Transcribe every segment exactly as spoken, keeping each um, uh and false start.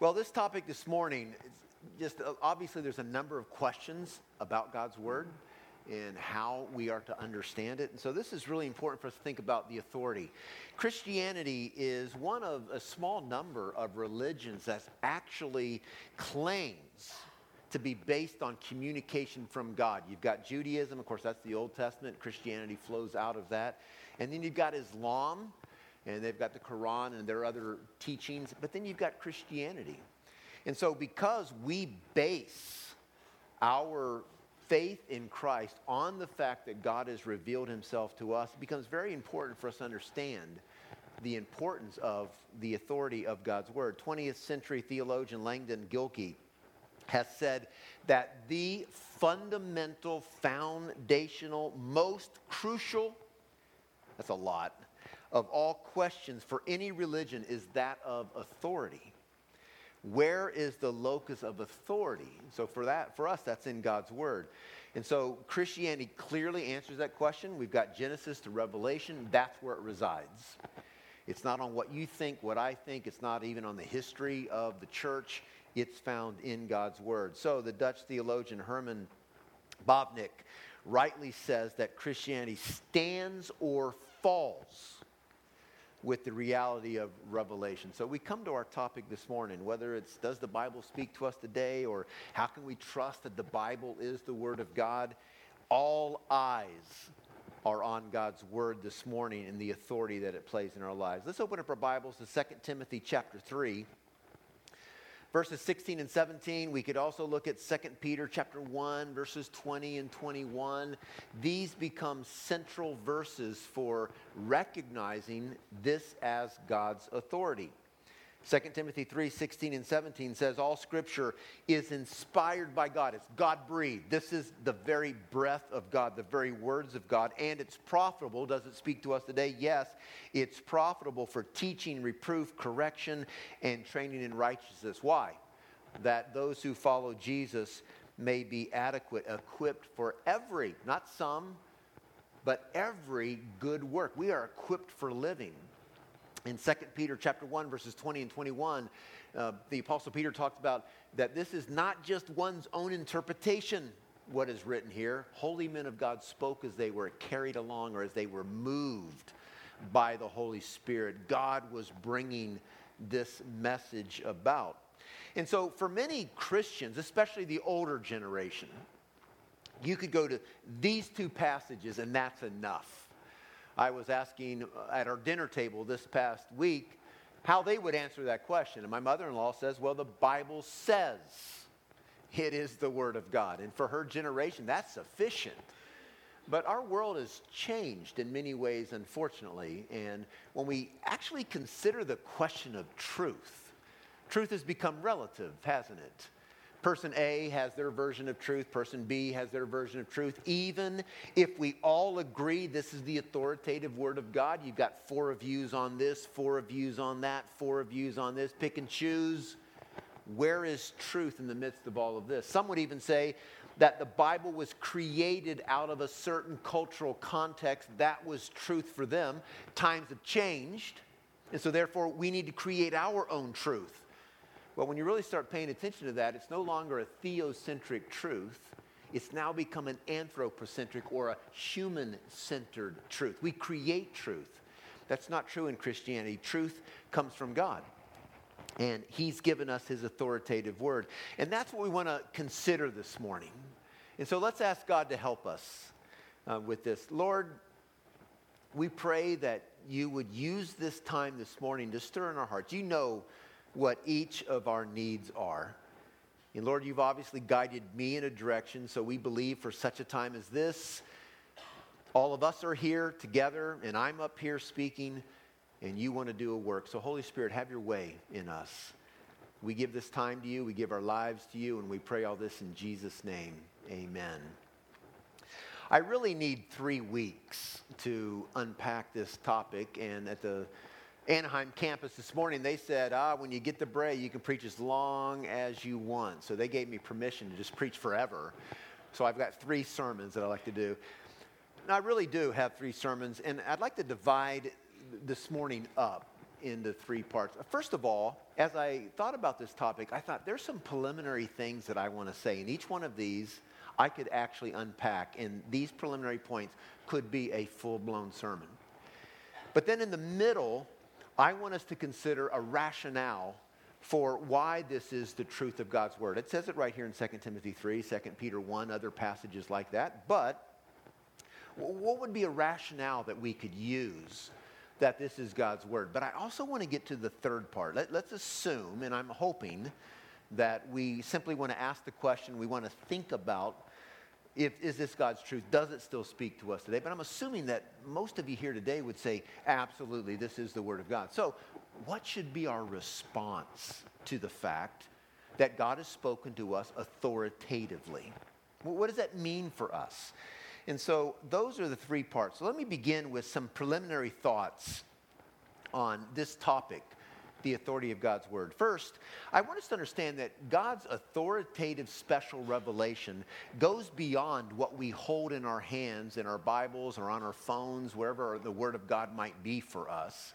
Well, this topic this morning, just uh, obviously there's a number of questions about God's Word and how we are to understand it. And so this is really important for us to think about the authority. Christianity is one of a small number of religions that actually claims to be based on communication from God. You've got Judaism, of course, that's the Old Testament. Christianity flows out of that. And then you've got Islam, and they've got the Quran and their other teachings, but then you've got Christianity. And so because we base our faith in Christ on the fact that God has revealed himself to us, it becomes very important for us to understand the importance of the authority of God's Word. twentieth century theologian Langdon Gilkey has said that the fundamental, foundational, most crucial, that's a lot, of all questions for any religion is that of authority. Where is the locus of authority? So for that, for us, that's in God's Word. And so Christianity clearly answers that question. We've got Genesis to Revelation. That's where it resides. It's not on what you think, what I think. It's not even on the history of the church. It's found in God's Word. So the Dutch theologian Herman Bobnick rightly says that Christianity stands or falls with the reality of Revelation. So we come to our topic this morning, whether it's does the Bible speak to us today, or how can we trust that the Bible is the Word of God? All eyes are on God's Word this morning and the authority that it plays in our lives. Let's open up our Bibles to Second Timothy chapter three, verses sixteen and seventeen. We could also look at Second Peter chapter one, verses twenty and twenty-one. These become central verses for recognizing this as God's authority. Second Timothy three, sixteen and seventeen says, all Scripture is inspired by God. It's God-breathed. This is the very breath of God, the very words of God, and it's profitable. Does it speak to us today? Yes, it's profitable for teaching, reproof, correction, and training in righteousness. Why? That those who follow Jesus may be adequate, equipped for every, not some, but every good work. We are equipped for living. In Second Peter chapter one, verses twenty and twenty-one, uh, the Apostle Peter talks about that this is not just one's own interpretation, what is written here. Holy men of God spoke as they were carried along, or as they were moved by the Holy Spirit. God was bringing this message about. And so for many Christians, especially the older generation, you could go to these two passages and that's enough. I was asking at our dinner table this past week how they would answer that question. And my mother-in-law says, well, the Bible says it is the Word of God. And for her generation, that's sufficient. But our world has changed in many ways, unfortunately. And when we actually consider the question of truth, truth has become relative, hasn't it? Person A has their version of truth. Person B has their version of truth. Even if we all agree this is the authoritative Word of God, you've got four views on this, four views on that, four views on this. Pick and choose. Where is truth in the midst of all of this? Some would even say that the Bible was created out of a certain cultural context. That was truth for them. Times have changed, and so therefore we need to create our own truth. But when you really start paying attention to that, it's no longer a theocentric truth. It's now become an anthropocentric or a human-centered truth. We create truth. That's not true in Christianity. Truth comes from God, and He's given us His authoritative Word. And that's what we want to consider this morning. And so let's ask God to help us uh, with this. Lord, we pray that you would use this time this morning to stir in our hearts. You know what each of our needs are. And Lord, you've obviously guided me in a direction, so we believe for such a time as this, all of us are here together, and I'm up here speaking, and you want to do a work. So Holy Spirit, have your way in us. We give this time to you, we give our lives to you, and we pray all this in Jesus' name. Amen. I really need three weeks to unpack this topic, and at the Anaheim campus this morning, they said, ah, when you get the Bray, you can preach as long as you want. So they gave me permission to just preach forever. So I've got three sermons that I like to do. And I really do have three sermons, and I'd like to divide this morning up into three parts. First of all, as I thought about this topic, I thought there's some preliminary things that I want to say, and each one of these I could actually unpack, and these preliminary points could be a full-blown sermon. But then in the middle, I want us to consider a rationale for why this is the truth of God's Word. It says it right here in Second Timothy three, Second Peter one, other passages like that. But what would be a rationale that we could use that this is God's Word? But I also want to get to the third part. Let, let's assume, and I'm hoping, that we simply want to ask the question, we want to think about, if is this God's truth? Does it still speak to us today? But I'm assuming that most of you here today would say, absolutely, this is the Word of God. So what should be our response to the fact that God has spoken to us authoritatively? What does that mean for us? And so those are the three parts. So let me begin with some preliminary thoughts on this topic, the authority of God's Word. First, I want us to understand that God's authoritative special revelation goes beyond what we hold in our hands, in our Bibles, or on our phones, wherever the Word of God might be for us.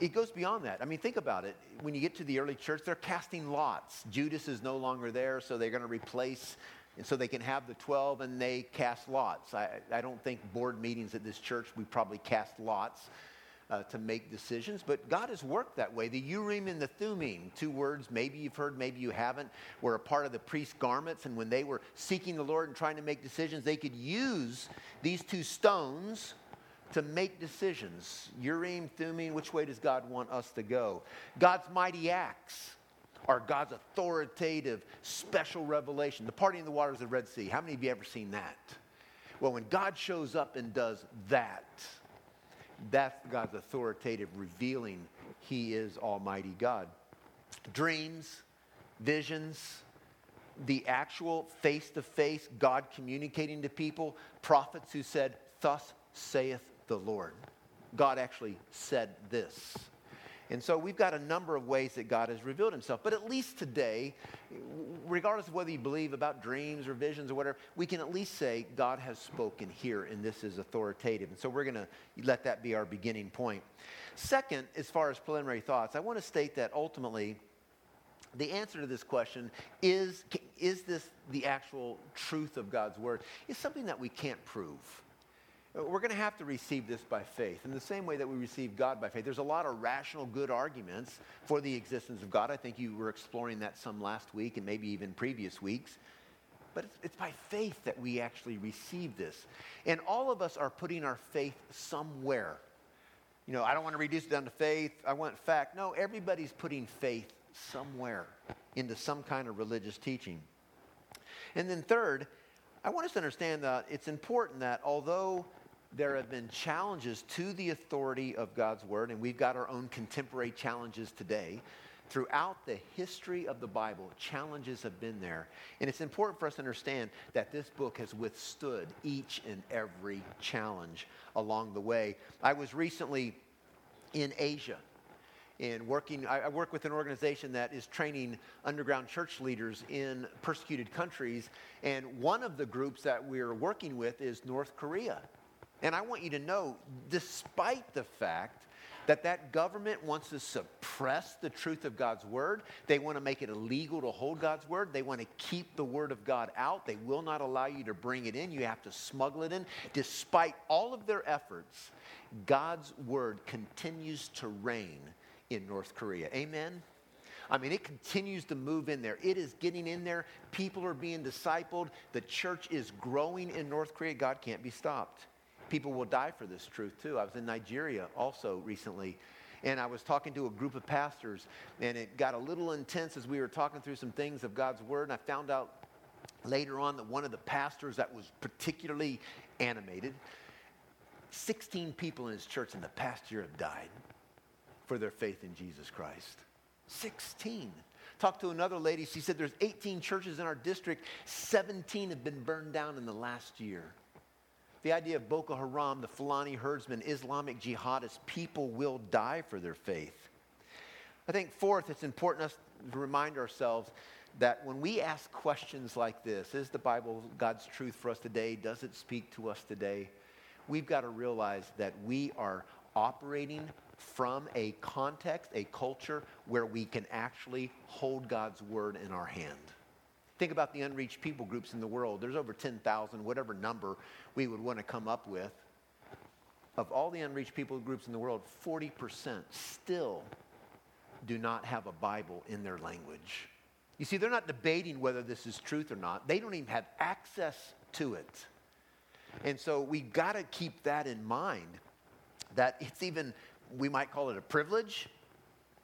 It goes beyond that. I mean, think about it. When you get to the early church, they're casting lots. Judas is no longer there, so they're going to replace, and so they can have the twelve, and they cast lots. I, I don't think board meetings at this church, we probably cast lots Uh, to make decisions, but God has worked that way. The Urim and the Thummim, two words maybe you've heard, maybe you haven't, were a part of the priest's garments, and when they were seeking the Lord and trying to make decisions, they could use these two stones to make decisions. Urim, Thummim, which way does God want us to go? God's mighty acts are God's authoritative special revelation. The parting of the waters of the Red Sea, how many of you ever seen that? Well, when God shows up and does that, that's God's authoritative revealing He is Almighty God. Dreams, visions, the actual face-to-face God communicating to people, prophets who said, thus saith the Lord. God actually said this. And so we've got a number of ways that God has revealed Himself. But at least today, regardless of whether you believe about dreams or visions or whatever, we can at least say God has spoken here and this is authoritative. And so we're going to let that be our beginning point. Second, as far as preliminary thoughts, I want to state that ultimately the answer to this question is, is this the actual truth of God's Word? It's something that we can't prove. We're going to have to receive this by faith. In the same way that we receive God by faith, there's a lot of rational good arguments for the existence of God. I think you were exploring that some last week and maybe even previous weeks. But it's, it's by faith that we actually receive this. And all of us are putting our faith somewhere. You know, I don't want to reduce it down to faith. I want fact. No, everybody's putting faith somewhere into some kind of religious teaching. And then third, I want us to understand that it's important that although there have been challenges to the authority of God's Word, and we've got our own contemporary challenges today, throughout the history of the Bible, challenges have been there. And it's important for us to understand that this book has withstood each and every challenge along the way. I was recently in Asia and working, I, I work with an organization that is training underground church leaders in persecuted countries. And one of the groups that we're working with is North Korea. And I want you to know, despite the fact that that government wants to suppress the truth of God's Word, they want to make it illegal to hold God's Word, they want to keep the Word of God out, they will not allow you to bring it in, you have to smuggle it in. Despite all of their efforts, God's Word continues to reign in North Korea. Amen? I mean, it continues to move in there. It is getting in there. People are being discipled. The church is growing in North Korea. God can't be stopped. People will die for this truth, too. I was in Nigeria also recently, and I was talking to a group of pastors, and it got a little intense as we were talking through some things of God's Word, and I found out later on that one of the pastors that was particularly animated, sixteen people in his church in the past year have died for their faith in Jesus Christ. sixteen. Talked to another lady. She said there's eighteen churches in our district. seventeen have been burned down in the last year. The idea of Boko Haram, the Fulani herdsmen, Islamic jihadists, people will die for their faith. I think fourth, it's important us to remind ourselves that when we ask questions like this, is the Bible God's truth for us today? Does it speak to us today? We've got to realize that we are operating from a context, a culture where we can actually hold God's word in our hand. Think about the unreached people groups in the world. There's over ten thousand, whatever number we would want to come up with. Of all the unreached people groups in the world, forty percent still do not have a Bible in their language. You see, they're not debating whether this is truth or not. They don't even have access to it. And so we've got to keep that in mind, that it's even, we might call it a privilege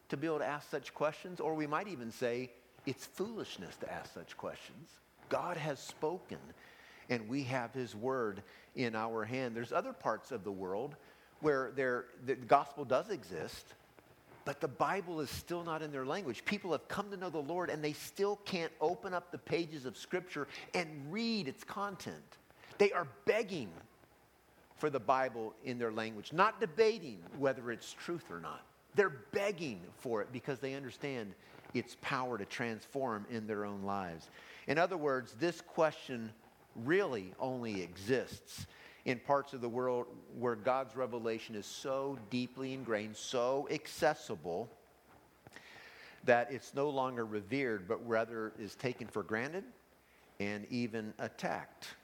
to be able to ask such questions, or we might even say it's foolishness to ask such questions. God has spoken, and we have his word in our hand. There's other parts of the world where there, the gospel does exist, but the Bible is still not in their language. People have come to know the Lord, and they still can't open up the pages of Scripture and read its content. They are begging for the Bible in their language, not debating whether it's truth or not. They're begging for it because they understand its power to transform in their own lives. In other words, this question really only exists in parts of the world where God's revelation is so deeply ingrained, so accessible, that it's no longer revered, but rather is taken for granted and even attacked.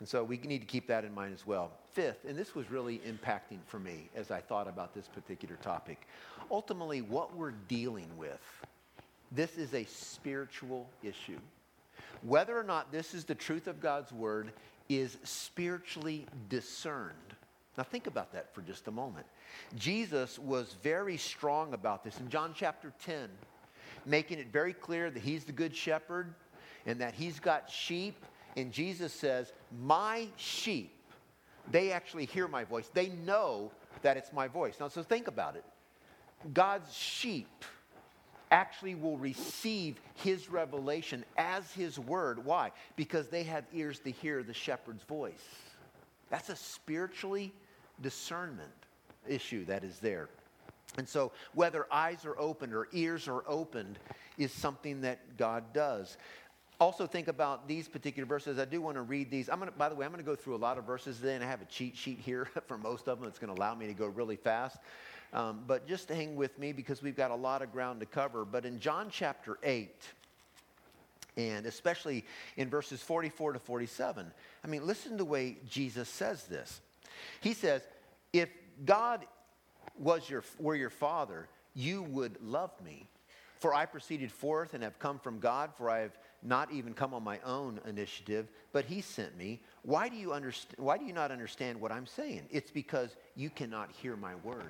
And so we need to keep that in mind as well. Fifth, and this was really impacting for me as I thought about this particular topic, ultimately what we're dealing with, this is a spiritual issue. Whether or not this is the truth of God's word is spiritually discerned. Now think about that for just a moment. Jesus was very strong about this in John chapter ten, making it very clear that he's the good shepherd and that he's got sheep. And Jesus says, my sheep, they actually hear my voice. They know that it's my voice. Now, so think about it. God's sheep actually will receive his revelation as his word. Why? Because they have ears to hear the shepherd's voice. That's a spiritually discernment issue that is there. And so whether eyes are opened or ears are opened is something that God does. Also think about these particular verses. I do want to read these. I'm going to, by the way, I'm going to go through a lot of verses today, and I have a cheat sheet here for most of them. It's going to allow me to go really fast. Um, but just hang with me because we've got a lot of ground to cover. But in John chapter eight, and especially in verses forty-four to forty-seven, I mean, listen to the way Jesus says this. He says, if God was your, were your father, you would love me. For I proceeded forth and have come from God, for I have not even come on my own initiative, but he sent me. Why do you underst- Why do you not understand what I'm saying? It's because you cannot hear my word.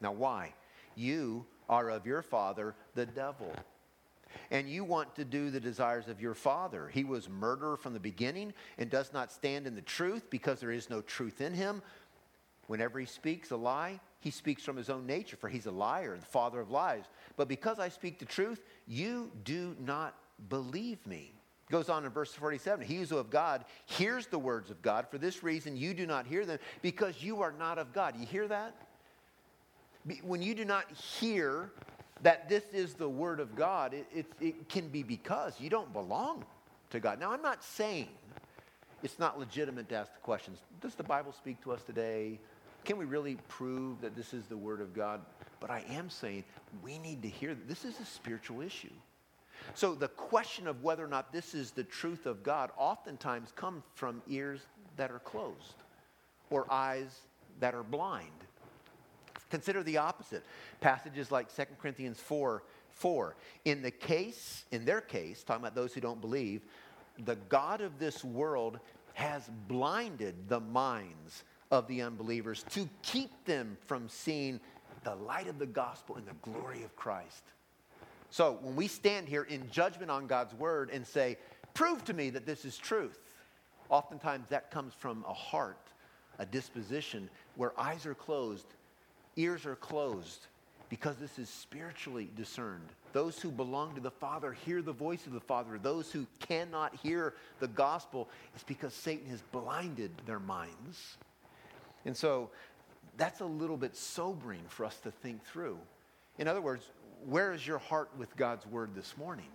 Now, why? You are of your father, the devil, and you want to do the desires of your father. He was murderer from the beginning and does not stand in the truth because there is no truth in him. Whenever he speaks a lie, he speaks from his own nature, for he's a liar and the father of lies. But because I speak the truth, you do not believe me. It goes on in verse forty-seven, he who is of God hears the words of God. For this reason, you do not hear them, because you are not of God. You hear that? When you do not hear that this is the word of God, it, it, it can be because you don't belong to God. Now, I'm not saying it's not legitimate to ask the questions. Does the Bible speak to us today? Can we really prove that this is the word of God? But I am saying we need to hear that this is a spiritual issue. So the question of whether or not this is the truth of God oftentimes comes from ears that are closed or eyes that are blind. Consider the opposite. Passages like Second Corinthians four four. In the case, in their case, talking about those who don't believe, the God of this world has blinded the minds of the unbelievers to keep them from seeing the light of the gospel and the glory of Christ. So when we stand here in judgment on God's word and say, prove to me that this is truth, oftentimes that comes from a heart, a disposition where eyes are closed, ears are closed, because this is spiritually discerned. Those who belong to the Father hear the voice of the Father. Those who cannot hear the gospel, it's because Satan has blinded their minds. And so that's a little bit sobering for us to think through. In other words, where is your heart with God's word this morning?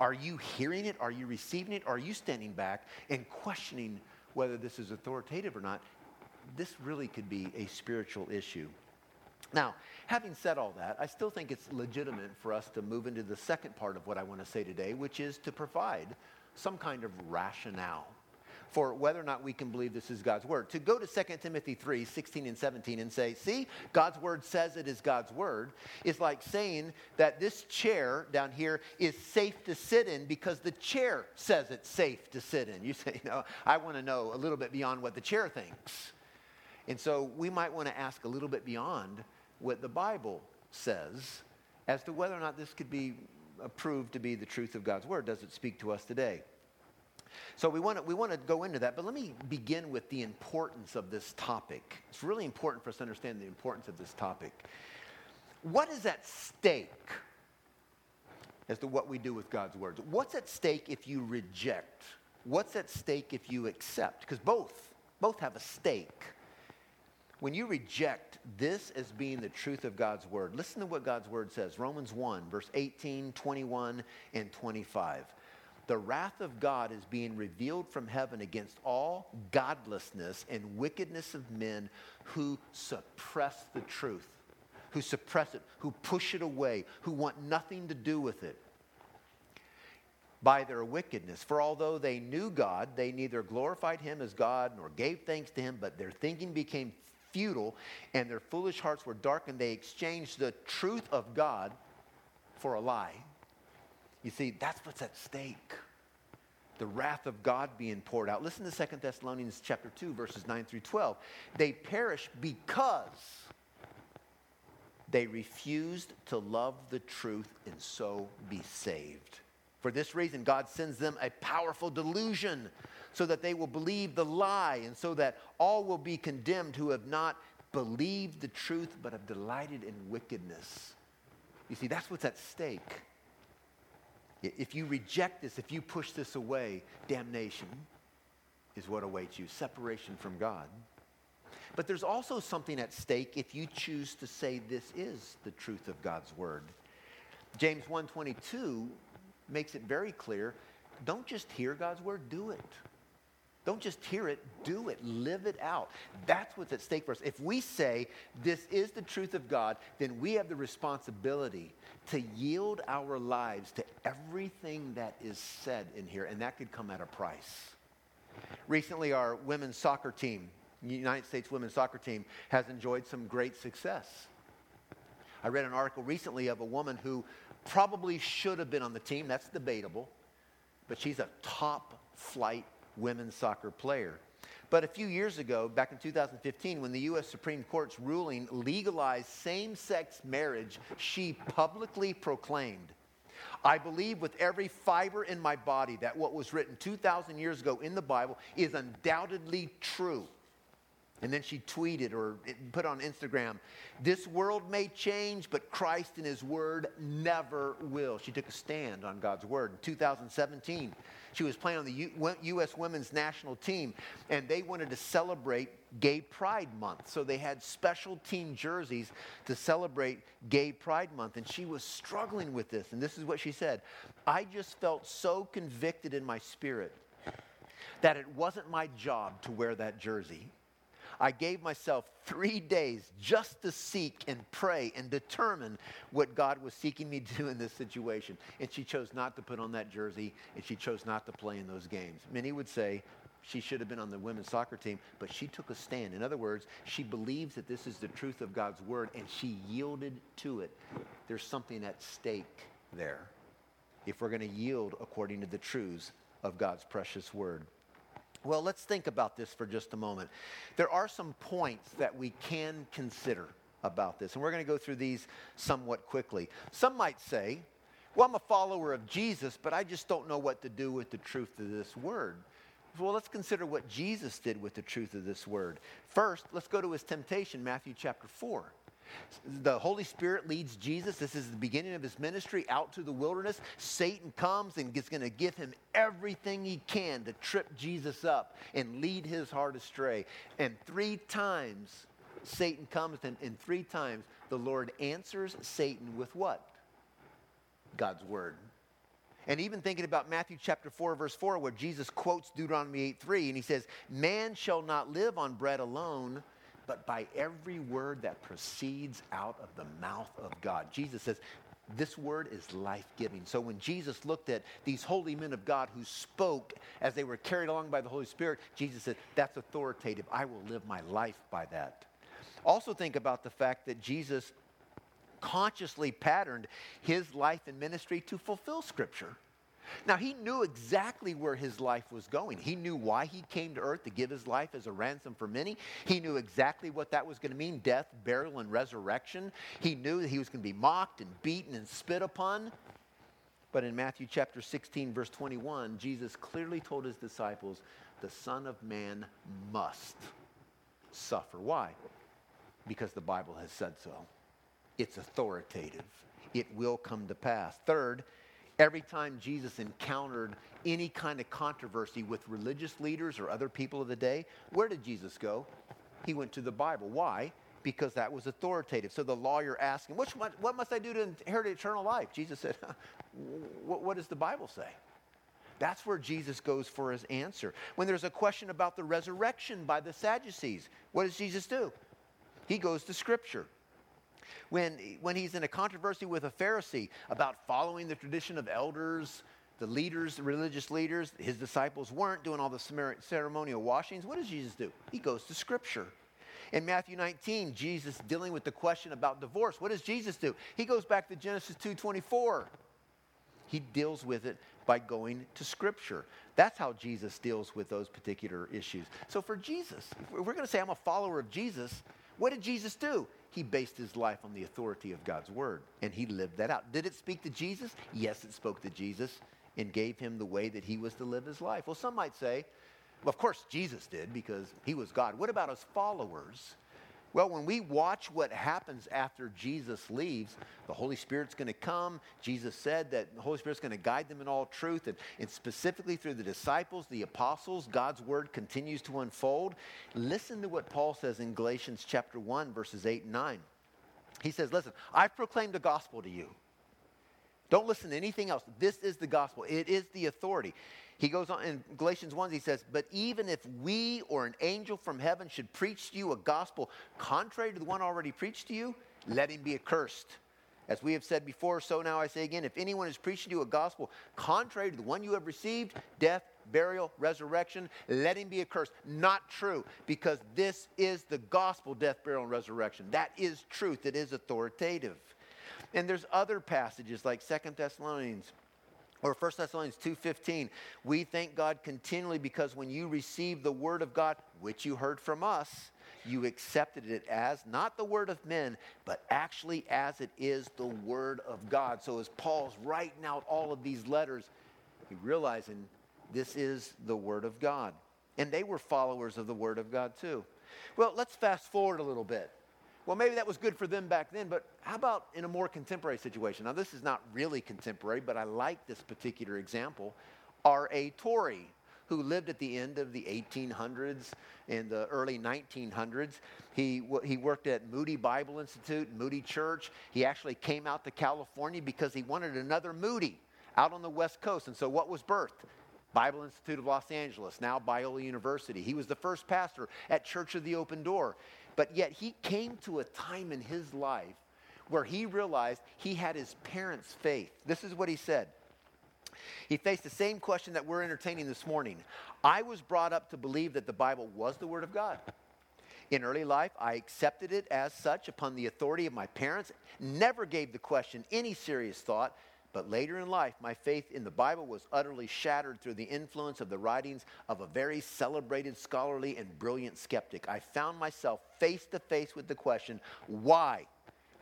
Are you hearing it? Are you receiving it? Are you standing back and questioning whether this is authoritative or not? This really could be a spiritual issue. Now, having said all that, I still think it's legitimate for us to move into the second part of what I want to say today, which is to provide some kind of rationale for whether or not we can believe this is God's word. To go to Second Timothy three, sixteen and seventeen and say, see, God's word says it is God's word, is like saying that this chair down here is safe to sit in because the chair says it's safe to sit in. You say, no, I want to know a little bit beyond what the chair thinks. And so we might want to ask a little bit beyond what the Bible says as to whether or not this could be approved to be the truth of God's word. Does it speak to us today? So we want to we want to go into that, but let me begin with the importance of this topic. It's really important for us to understand the importance of this topic. What is at stake as to what we do with God's words? What's at stake if you reject? What's at stake if you accept? Because both, both have a stake. When you reject this as being the truth of God's word, listen to what God's word says. Romans one, verse eighteen, twenty-one, and twenty-five. The wrath of God is being revealed from heaven against all godlessness and wickedness of men who suppress the truth, who suppress it, who push it away, who want nothing to do with it by their wickedness. For although they knew God, they neither glorified him as God nor gave thanks to him, but their thinking became futile and their foolish hearts were darkened. They exchanged the truth of God for a lie. You see, that's what's at stake. The wrath of God being poured out. Listen to Second Thessalonians chapter two, verses nine through twelve. They perish because they refused to love the truth and so be saved. For this reason, God sends them a powerful delusion so that they will believe the lie and so that all will be condemned who have not believed the truth but have delighted in wickedness. You see, that's what's at stake. If you reject this, if you push this away, damnation is what awaits you, separation from God. But there's also something at stake if you choose to say this is the truth of God's word. James one twenty-two makes it very clear, don't just hear God's word, do it. Don't just hear it, do it, live it out. That's what's at stake for us. If we say this is the truth of God, then we have the responsibility to yield our lives to everything that is said in here, and that could come at a price. Recently, our women's soccer team, United States women's soccer team, has enjoyed some great success. I read an article recently of a woman who probably should have been on the team. That's debatable, but she's a top flight women's soccer player. But a few years ago, back in two thousand fifteen, when the U S Supreme Court's ruling legalized same-sex marriage, she publicly proclaimed, I believe with every fiber in my body that what was written two thousand years ago in the Bible is undoubtedly true. And then she tweeted or put on Instagram, this world may change, but Christ and his word never will. She took a stand on God's word. In two thousand seventeen, she was playing on the U- U.S. women's national team, and they wanted to celebrate Gay Pride Month. So they had special team jerseys to celebrate Gay Pride Month, and she was struggling with this. And this is what she said, I just felt so convicted in my spirit that it wasn't my job to wear that jersey. I gave myself three days just to seek and pray and determine what God was seeking me to do in this situation. And she chose not to put on that jersey, and she chose not to play in those games. Many would say she should have been on the women's soccer team, but she took a stand. In other words, she believes that this is the truth of God's word, and she yielded to it. There's something at stake there if we're going to yield according to the truths of God's precious word. Well, let's think about this for just a moment. There are some points that we can consider about this, and we're going to go through these somewhat quickly. Some might say, well, I'm a follower of Jesus, but I just don't know what to do with the truth of this word. Well, let's consider what Jesus did with the truth of this word. First, let's go to his temptation, Matthew chapter four. The Holy Spirit leads Jesus. This is the beginning of his ministry out to the wilderness. Satan comes and is going to give him everything he can to trip Jesus up and lead his heart astray. And three times Satan comes, and, and three times the Lord answers Satan with what? God's word. And even thinking about Matthew chapter four, verse four, where Jesus quotes Deuteronomy eight three, and he says, man shall not live on bread alone, but by every word that proceeds out of the mouth of God. Jesus says, this word is life-giving. So when Jesus looked at these holy men of God who spoke as they were carried along by the Holy Spirit, Jesus said, that's authoritative. I will live my life by that. Also think about the fact that Jesus consciously patterned his life and ministry to fulfill Scripture. Now, he knew exactly where his life was going. He knew why he came to earth, to give his life as a ransom for many. He knew exactly what that was going to mean, death, burial, and resurrection. He knew that he was going to be mocked and beaten and spit upon. But in Matthew chapter sixteen, verse twenty-one, Jesus clearly told his disciples, the Son of Man must suffer. Why? Because the Bible has said so. It's authoritative. It will come to pass. Third, every time Jesus encountered any kind of controversy with religious leaders or other people of the day, where did Jesus go? He went to the Bible. Why? Because that was authoritative. So the lawyer asked him, Which, what, what must I do to inherit eternal life? Jesus said, what, what does the Bible say? That's where Jesus goes for his answer. When there's a question about the resurrection by the Sadducees, what does Jesus do? He goes to Scripture. When when he's in a controversy with a Pharisee about following the tradition of elders, the leaders, the religious leaders, his disciples weren't doing all the ceremonial washings, what does Jesus do? He goes to Scripture. In Matthew nineteen, Jesus dealing with the question about divorce. What does Jesus do? He goes back to Genesis two twenty-four. He deals with it by going to Scripture. That's how Jesus deals with those particular issues. So for Jesus, if we're going to say I'm a follower of Jesus, what did Jesus do? He based his life on the authority of God's word, and he lived that out. Did it speak to Jesus? Yes, it spoke to Jesus and gave him the way that he was to live his life. Well, some might say, well, of course Jesus did because he was God. What about us followers? Well, when we watch what happens after Jesus leaves, the Holy Spirit's going to come. Jesus said that the Holy Spirit's going to guide them in all truth. And, and specifically through the disciples, the apostles, God's word continues to unfold. Listen to what Paul says in Galatians chapter one, verses eight and nine. He says, listen, I've proclaimed the gospel to you. Don't listen to anything else. This is the gospel. It is the authority. He goes on in Galatians one, he says, but even if we or an angel from heaven should preach to you a gospel contrary to the one already preached to you, let him be accursed. As we have said before, so now I say again, if anyone is preaching to you a gospel contrary to the one you have received, death, burial, resurrection, let him be accursed. Not true, because this is the gospel, death, burial, and resurrection. That is truth. It is authoritative. And there's other passages like Second Thessalonians or First Thessalonians two fifteen. We thank God continually because when you received the word of God, which you heard from us, you accepted it as not the word of men, but actually as it is the word of God. So as Paul's writing out all of these letters, he's realizing this is the word of God. And they were followers of the word of God too. Well, let's fast forward a little bit. Well, maybe that was good for them back then, but how about in a more contemporary situation? Now, this is not really contemporary, but I like this particular example. R A. Torrey, who lived at the end of the eighteen hundreds and the early nineteen hundreds. He, he worked at Moody Bible Institute, Moody Church. He actually came out to California because he wanted another Moody out on the West Coast. And so what was birthed? Bible Institute of Los Angeles, now Biola University. He was the first pastor at Church of the Open Door. But yet he came to a time in his life where he realized he had his parents' faith. This is what he said. He faced the same question that we're entertaining this morning. I was brought up to believe that the Bible was the Word of God. In early life, I accepted it as such upon the authority of my parents, never gave the question any serious thought. But later in life, my faith in the Bible was utterly shattered through the influence of the writings of a very celebrated scholarly and brilliant skeptic. I found myself face to face with the question, why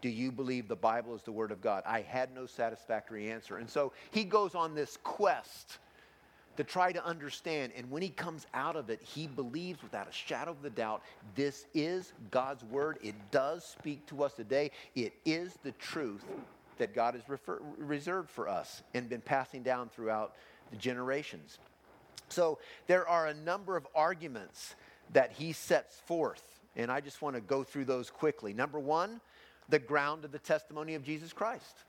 do you believe the Bible is the Word of God? I had no satisfactory answer. And so he goes on this quest to try to understand. And when he comes out of it, he believes without a shadow of a doubt, this is God's Word. It does speak to us today. It is the truth that God has refer- reserved for us and been passing down throughout the generations. So there are a number of arguments that he sets forth, and I just want to go through those quickly. Number one, the ground of the testimony of Jesus Christ.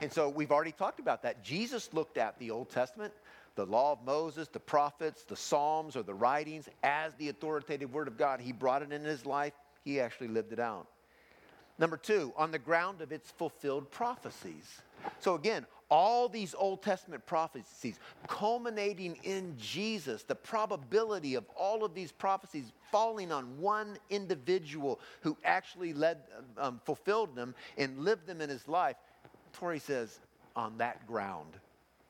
And so we've already talked about that. Jesus looked at the Old Testament, the law of Moses, the prophets, the Psalms, or the writings as the authoritative word of God. He brought it into his life. he actually lived it out. Number two, on the ground of its fulfilled prophecies. So again, all these Old Testament prophecies culminating in Jesus, the probability of all of these prophecies falling on one individual who actually led, um, fulfilled them and lived them in his life, Torrey says, on that ground.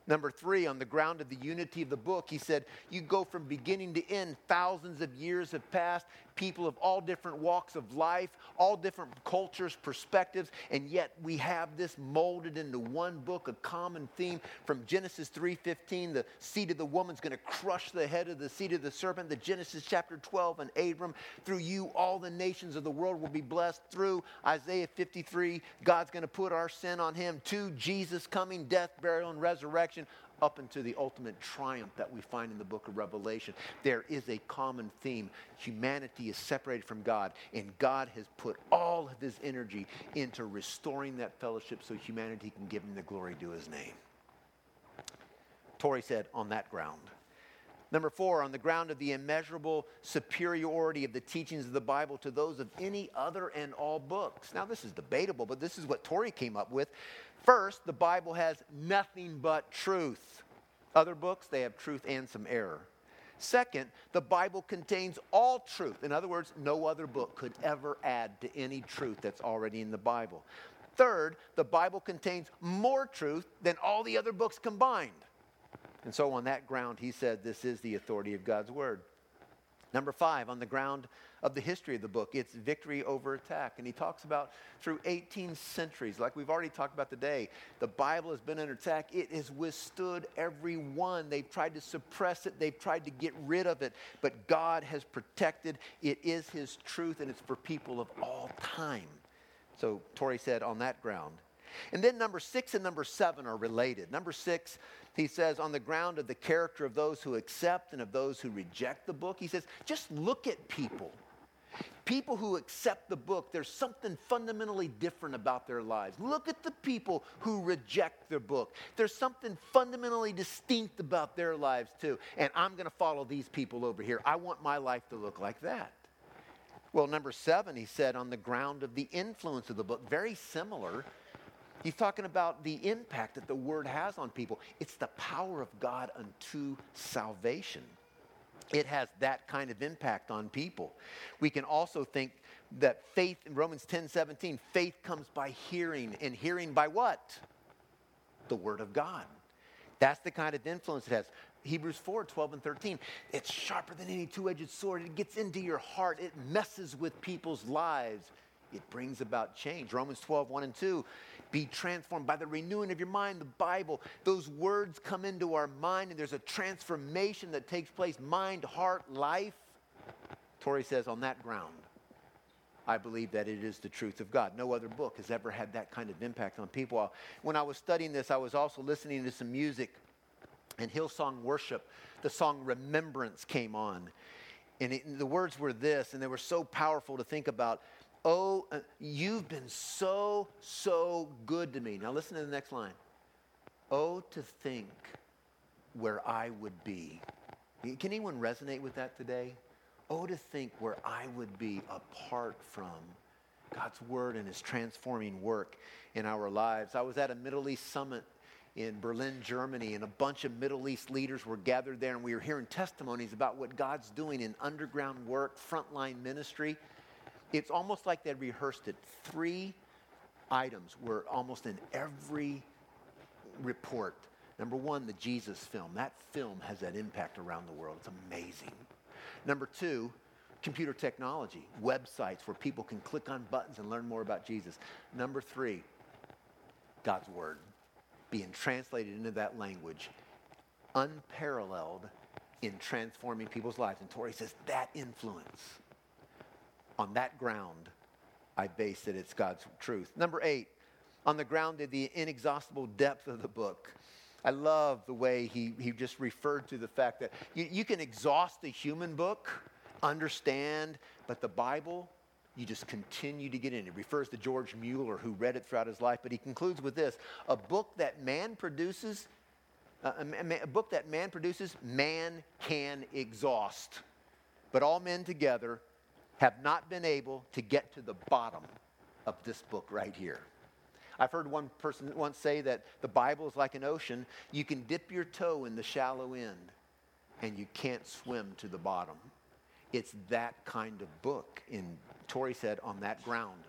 Number three, on the ground of the unity of the book, he said, you go from beginning to end, thousands of years have passed, people of all different walks of life, all different cultures, perspectives, and yet we have this molded into one book, a common theme from Genesis three fifteen, the seed of the woman's going to crush the head of the seed of the serpent, the Genesis chapter twelve and Abram, through you all the nations of the world will be blessed, through Isaiah fifty-three, God's going to put our sin on him, to Jesus coming, death, burial, and resurrection, up into the ultimate triumph that we find in the book of Revelation. There is a common theme. Humanity is separated from God, and God has put all of his energy into restoring that fellowship so humanity can give him the glory due his name. Torrey said, on that ground. Number four, on the ground of the immeasurable superiority of the teachings of the Bible to those of any other and all books. Now, this is debatable, but this is what Torrey came up with. First, the Bible has nothing but truth. Other books, they have truth and some error. Second, the Bible contains all truth. In other words, no other book could ever add to any truth that's already in the Bible. Third, the Bible contains more truth than all the other books combined. And so on that ground, he said, this is the authority of God's word. Number five, on the ground of the history of the book, it's victory over attack. And he talks about through eighteen centuries, like we've already talked about today, the Bible has been under attack. It has withstood every one. They've tried to suppress it. They've tried to get rid of it. But God has protected. It is his truth, and it's for people of all time. So Torrey said, on that ground. And then number six and number seven are related. Number six, he says, on the ground of the character of those who accept and of those who reject the book, he says, just look at people. People who accept the book, there's something fundamentally different about their lives. Look at the people who reject the book. There's something fundamentally distinct about their lives too. And I'm going to follow these people over here. I want my life to look like that. Well, number seven, he said, on the ground of the influence of the book, very similar. He's talking about the impact that the word has on people. It's the power of God unto salvation. It has that kind of impact on people. We can also think that faith, in Romans ten seventeen, faith comes by hearing, and hearing by what? The word of God. That's the kind of influence it has. Hebrews four twelve and thirteen, it's sharper than any two-edged sword. It gets into your heart. It messes with people's lives. It brings about change. Romans twelve one and two, be transformed by the renewing of your mind, the Bible. Those words come into our mind, and there's a transformation that takes place, mind, heart, life. Torrey says, on that ground, I believe that it is the truth of God. No other book has ever had that kind of impact on people. When I was studying this, I was also listening to some music, and Hillsong Worship, the song Remembrance came on. And, it, and the words were this, and they were so powerful to think about. Oh, uh, you've been so, so good to me. Now listen to the next line. Oh, to think where I would be. Can anyone resonate with that today? Oh, to think where I would be apart from God's word and his transforming work in our lives. I was at a Middle East summit in Berlin, Germany, and a bunch of Middle East leaders were gathered there, and we were hearing testimonies about what God's doing in underground work, frontline ministry. It's almost like they rehearsed it. Three items were almost in every report. Number one, the Jesus film. That film has that impact around the world. It's amazing. Number two, computer technology, websites where people can click on buttons and learn more about Jesus. Number three, God's word being translated into that language, unparalleled in transforming people's lives. And Torrey says that influence. On that ground, I base that it's God's truth. Number eight, on the ground of the inexhaustible depth of the book. I love the way he, he just referred to the fact that you, you can exhaust the human book, understand, but the Bible, you just continue to get in. It refers to George Mueller, who read it throughout his life, but he concludes with this. A book that man produces, uh, a, a book that man produces, man can exhaust. But all men together have not been able to get to the bottom of this book right here. I've heard one person once say that the Bible is like an ocean. You can dip your toe in the shallow end, and you can't swim to the bottom. It's that kind of book, and Torrey said, on that ground.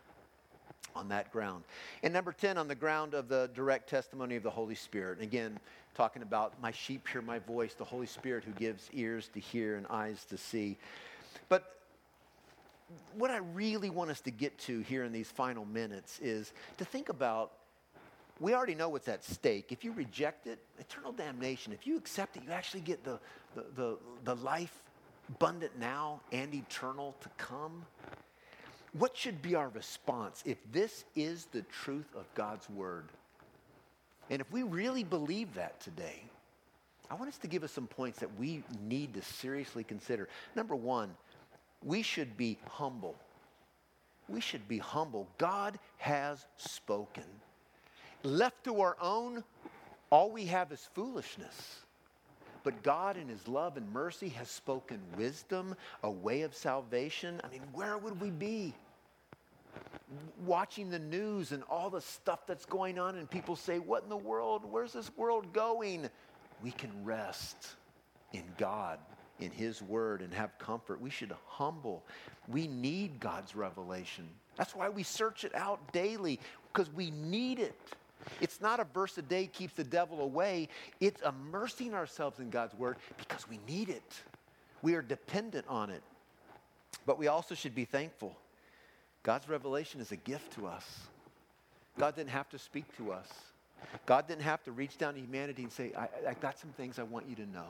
On that ground. And number ten, on the ground of the direct testimony of the Holy Spirit. And again, talking about my sheep hear my voice, the Holy Spirit who gives ears to hear and eyes to see. But what I really want us to get to here in these final minutes is to think about, we already know what's at stake. If you reject it, eternal damnation. If you accept it, you actually get the the the, the life abundant now and eternal to come. What should be our response if this is the truth of God's word? And if we really believe that today, I want us to give us some points that we need to seriously consider. Number one, we should be humble. We should be humble. God has spoken. Left to our own, all we have is foolishness. But God in his love and mercy has spoken wisdom, a way of salvation. I mean, where would we be? Watching the news and all the stuff that's going on, and people say, what in the world? Where's this world going? We can rest in God, in his word, and have comfort. We should humble. We need God's revelation. That's why we search it out daily, because we need it. It's not a verse a day keeps the devil away. It's immersing ourselves in God's word because we need it. We are dependent on it. But we also should be thankful. God's revelation is a gift to us. God didn't have to speak to us. God didn't have to reach down to humanity and say, I, I got some things I want you to know.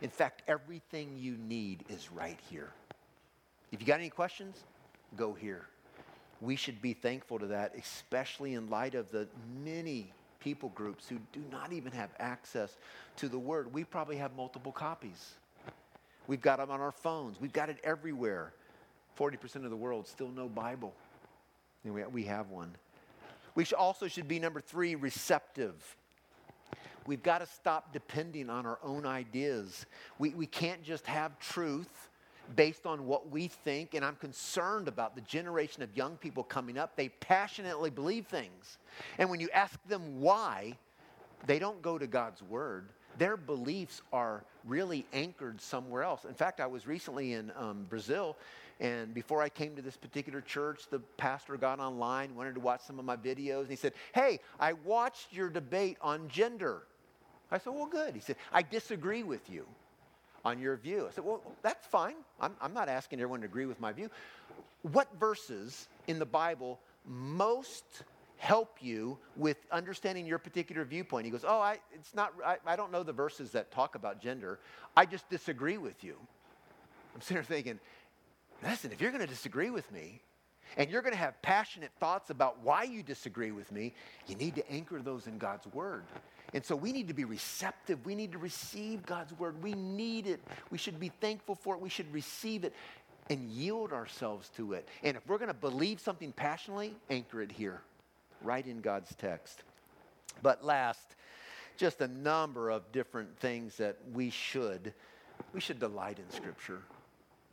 In fact, everything you need is right here. If you got any questions, go here. We should be thankful to that, especially in light of the many people groups who do not even have access to the word. We probably have multiple copies. We've got them on our phones. We've got it everywhere. forty percent of the world still no Bible. And we, we have one. We should also should be, number three, receptive. We've got to stop depending on our own ideas. We, we can't just have truth based on what we think, and I'm concerned about the generation of young people coming up. They passionately believe things. And when you ask them why, they don't go to God's word. Their beliefs are really anchored somewhere else. In fact, I was recently in um, Brazil, and before I came to this particular church, the pastor got online, wanted to watch some of my videos, and he said, hey, I watched your debate on gender. I said, well, good. He said, I disagree with you on your view. I said, well, that's fine. I'm, I'm not asking everyone to agree with my view. What verses in the Bible most help you with understanding your particular viewpoint? He goes, oh, I, it's not, I, I don't know the verses that talk about gender. I just disagree with you. I'm sitting there thinking, listen, if you're going to disagree with me, and you're going to have passionate thoughts about why you disagree with me, you need to anchor those in God's word. And so we need to be receptive. We need to receive God's word. We need it. We should be thankful for it. We should receive it and yield ourselves to it. And if we're going to believe something passionately, anchor it here, right in God's text. But last, just a number of different things that we should. We should delight in Scripture.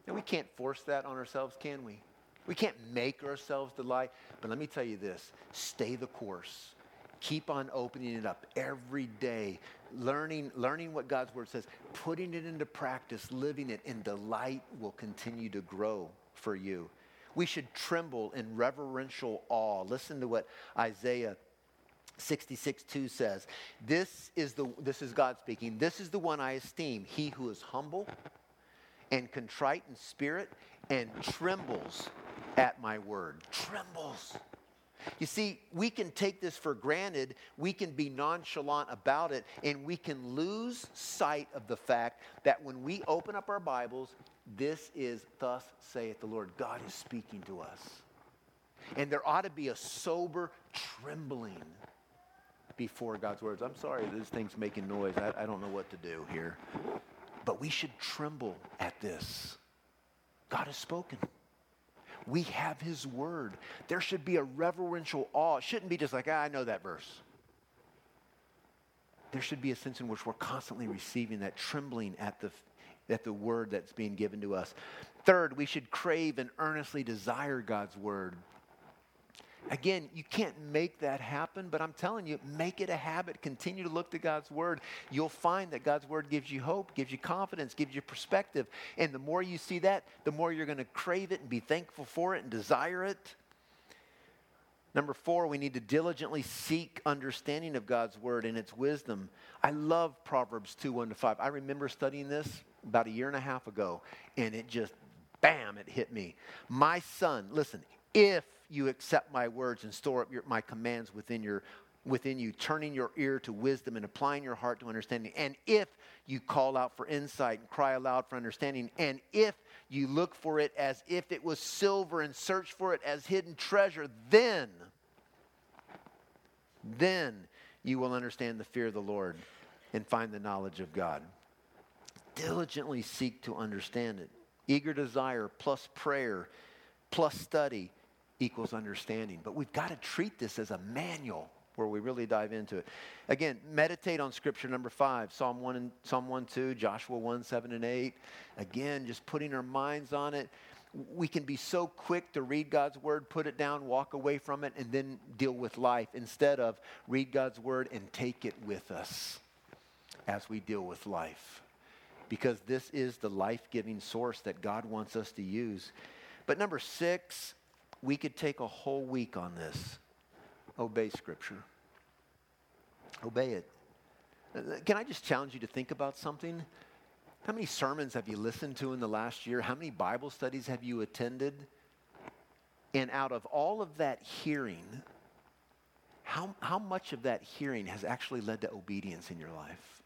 And we can't force that on ourselves, can we? We can't make ourselves delight. But let me tell you this, stay the course. Keep on opening it up every day, learning, learning what God's word says, putting it into practice, living it, and delight will continue to grow for you. We should tremble in reverential awe. Listen to what Isaiah sixty-six two says. This is the this is God speaking. This is the one I esteem, he who is humble and contrite in spirit and trembles at my word. Trembles. You see, we can take this for granted, we can be nonchalant about it, and we can lose sight of the fact that when we open up our Bibles, this is thus saith the Lord. God is speaking to us. And there ought to be a sober trembling before God's words. I'm sorry, this thing's making noise. I, I don't know what to do here. But we should tremble at this. God has spoken. We have his word. There should be a reverential awe. It shouldn't be just like, ah, I know that verse. There should be a sense in which we're constantly receiving that, trembling at the at the word that's being given to us. Third, we should crave and earnestly desire God's word. Again, you can't make that happen, but I'm telling you, make it a habit. Continue to look to God's word. You'll find that God's word gives you hope, gives you confidence, gives you perspective. And the more you see that, the more you're going to crave it and be thankful for it and desire it. Number four, we need to diligently seek understanding of God's word and its wisdom. I love Proverbs two, one to five. I remember studying this about a year and a half ago, and it just, bam, it hit me. My son, listen, if you accept my words and store up your, my commands within your within you, turning your ear to wisdom and applying your heart to understanding. And if you call out for insight and cry aloud for understanding, and if you look for it as if it was silver and search for it as hidden treasure, then, then you will understand the fear of the Lord and find the knowledge of God. Diligently seek to understand it. Eager desire plus prayer plus study equals understanding. But we've got to treat this as a manual where we really dive into it. Again, meditate on Scripture. Number five, Psalm one, and Psalm one, two, Joshua one, seven, and eight. Again, just putting our minds on it. We can be so quick to read God's word, put it down, walk away from it, and then deal with life instead of read God's word and take it with us as we deal with life. Because this is the life-giving source that God wants us to use. But number six, we could take a whole week on this. Obey Scripture. Obey it. Can I just challenge you to think about something? How many sermons have you listened to in the last year? How many Bible studies have you attended? And out of all of that hearing, how, how much of that hearing has actually led to obedience in your life?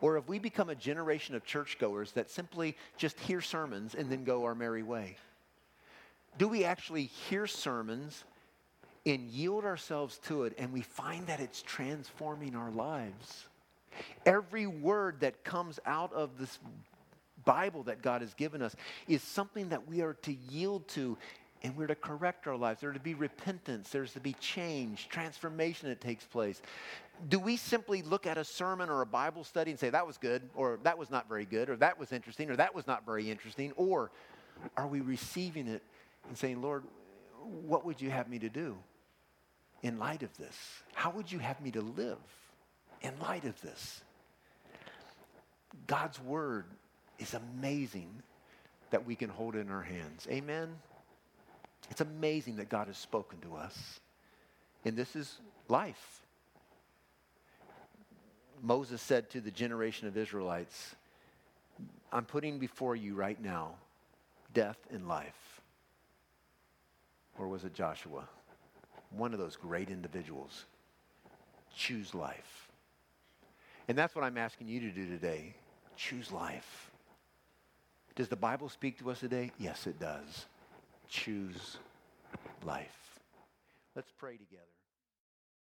Or have we become a generation of churchgoers that simply just hear sermons and then go our merry way? Do we actually hear sermons and yield ourselves to it, and we find that it's transforming our lives? Every word that comes out of this Bible that God has given us is something that we are to yield to, and we're to correct our lives. There's to be repentance. There's to be change, transformation that takes place. Do we simply look at a sermon or a Bible study and say, that was good, or that was not very good, or that was interesting, or that was not very interesting? Or are we receiving it and saying, Lord, what would you have me to do in light of this? How would you have me to live in light of this? God's word is amazing that we can hold in our hands. Amen? It's amazing that God has spoken to us. And this is life. Moses said to the generation of Israelites, I'm putting before you right now death and life. Or was it Joshua? One of those great individuals. Choose life. And that's what I'm asking you to do today. Choose life. Does the Bible speak to us today? Yes, it does. Choose life. Let's pray together.